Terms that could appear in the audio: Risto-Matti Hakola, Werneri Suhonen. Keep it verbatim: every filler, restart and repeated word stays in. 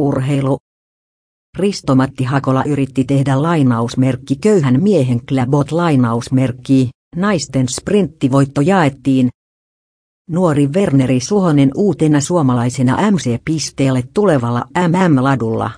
Urheilu. Risto-Matti Hakola yritti tehdä lainausmerkki köyhän miehen klabot lainausmerkki, naisten sprinttivoitto jaettiin. Nuori Werneri Suhonen uutena suomalaisena M C-pisteelle tulevalla M M-ladulla.